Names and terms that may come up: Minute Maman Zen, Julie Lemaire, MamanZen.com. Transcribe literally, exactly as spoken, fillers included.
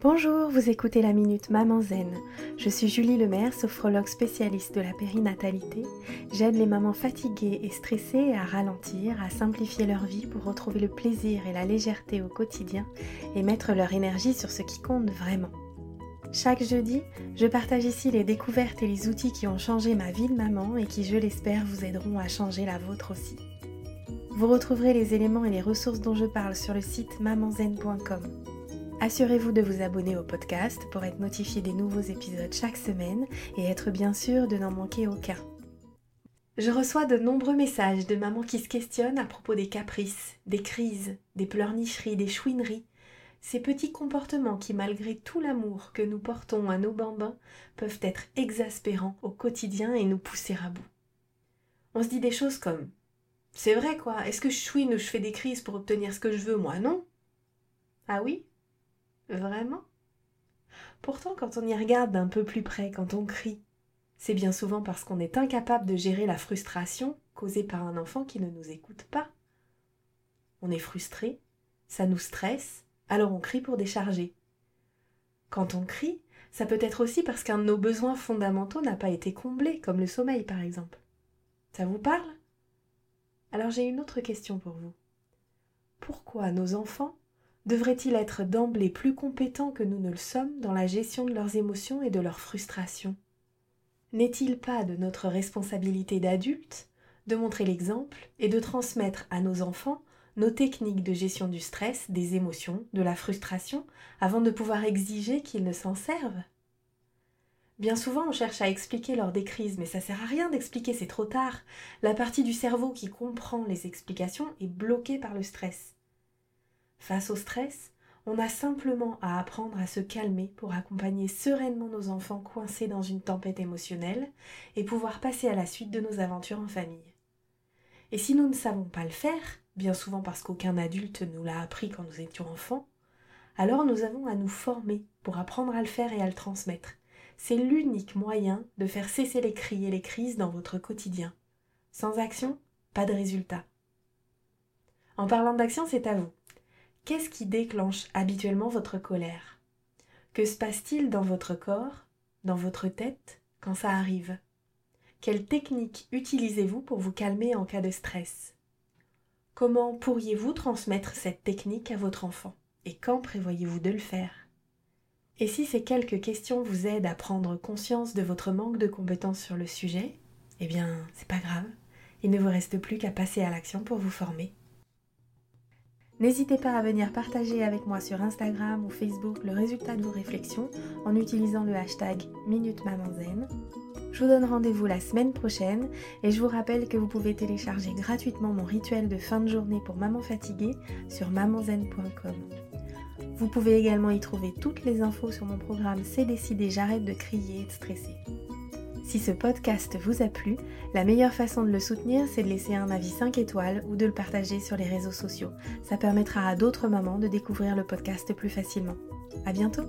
Bonjour, vous écoutez la Minute Maman Zen. Je suis Julie Lemaire, sophrologue spécialiste de la périnatalité. J'aide les mamans fatiguées et stressées à ralentir, à simplifier leur vie pour retrouver le plaisir et la légèreté au quotidien et mettre leur énergie sur ce qui compte vraiment. Chaque jeudi, je partage ici les découvertes et les outils qui ont changé ma vie de maman et qui, je l'espère, vous aideront à changer la vôtre aussi. Vous retrouverez les éléments et les ressources dont je parle sur le site Maman Zen point com. Assurez-vous de vous abonner au podcast pour être notifié des nouveaux épisodes chaque semaine et être bien sûr de n'en manquer aucun. Je reçois de nombreux messages de mamans qui se questionnent à propos des caprices, des crises, des pleurnicheries, des chouineries. Ces petits comportements qui, malgré tout l'amour que nous portons à nos bambins, peuvent être exaspérants au quotidien et nous pousser à bout. On se dit des choses comme « C'est vrai quoi, est-ce que je chouine ou je fais des crises pour obtenir ce que je veux, moi, non ?»« Ah oui ? Vraiment ? » Pourtant, quand on y regarde d'un peu plus près, quand on crie, c'est bien souvent parce qu'on est incapable de gérer la frustration causée par un enfant qui ne nous écoute pas. On est frustré, ça nous stresse, alors on crie pour décharger. Quand on crie, ça peut être aussi parce qu'un de nos besoins fondamentaux n'a pas été comblé, comme le sommeil par exemple. Ça vous parle ? Alors j'ai une autre question pour vous. Pourquoi nos enfants devraient-ils être d'emblée plus compétents que nous ne le sommes dans la gestion de leurs émotions et de leurs frustrations ? N'est-il pas de notre responsabilité d'adultes de montrer l'exemple et de transmettre à nos enfants nos techniques de gestion du stress, des émotions, de la frustration, avant de pouvoir exiger qu'ils ne s'en servent ? Bien souvent, on cherche à expliquer lors des crises, mais ça sert à rien d'expliquer, c'est trop tard. La partie du cerveau qui comprend les explications est bloquée par le stress. Face au stress, on a simplement à apprendre à se calmer pour accompagner sereinement nos enfants coincés dans une tempête émotionnelle et pouvoir passer à la suite de nos aventures en famille. Et si nous ne savons pas le faire, bien souvent parce qu'aucun adulte nous l'a appris quand nous étions enfants, alors nous avons à nous former pour apprendre à le faire et à le transmettre. C'est l'unique moyen de faire cesser les cris et les crises dans votre quotidien. Sans action, pas de résultat. En parlant d'action, c'est à vous. Qu'est-ce qui déclenche habituellement votre colère ? Que se passe-t-il dans votre corps, dans votre tête, quand ça arrive ? Quelle technique utilisez-vous pour vous calmer en cas de stress ? Comment pourriez-vous transmettre cette technique à votre enfant ? Et quand prévoyez-vous de le faire ? Et si ces quelques questions vous aident à prendre conscience de votre manque de compétences sur le sujet, eh bien, c'est pas grave, il ne vous reste plus qu'à passer à l'action pour vous former. N'hésitez pas à venir partager avec moi sur Instagram ou Facebook le résultat de vos réflexions en utilisant le hashtag Minute Maman Zen. Je vous donne rendez-vous la semaine prochaine et je vous rappelle que vous pouvez télécharger gratuitement mon rituel de fin de journée pour maman fatiguée sur Maman Zen point com. Vous pouvez également y trouver toutes les infos sur mon programme C'est décidé, j'arrête de crier et de stresser. Si ce podcast vous a plu, la meilleure façon de le soutenir, c'est de laisser un avis cinq étoiles ou de le partager sur les réseaux sociaux. Ça permettra à d'autres mamans de découvrir le podcast plus facilement. À bientôt!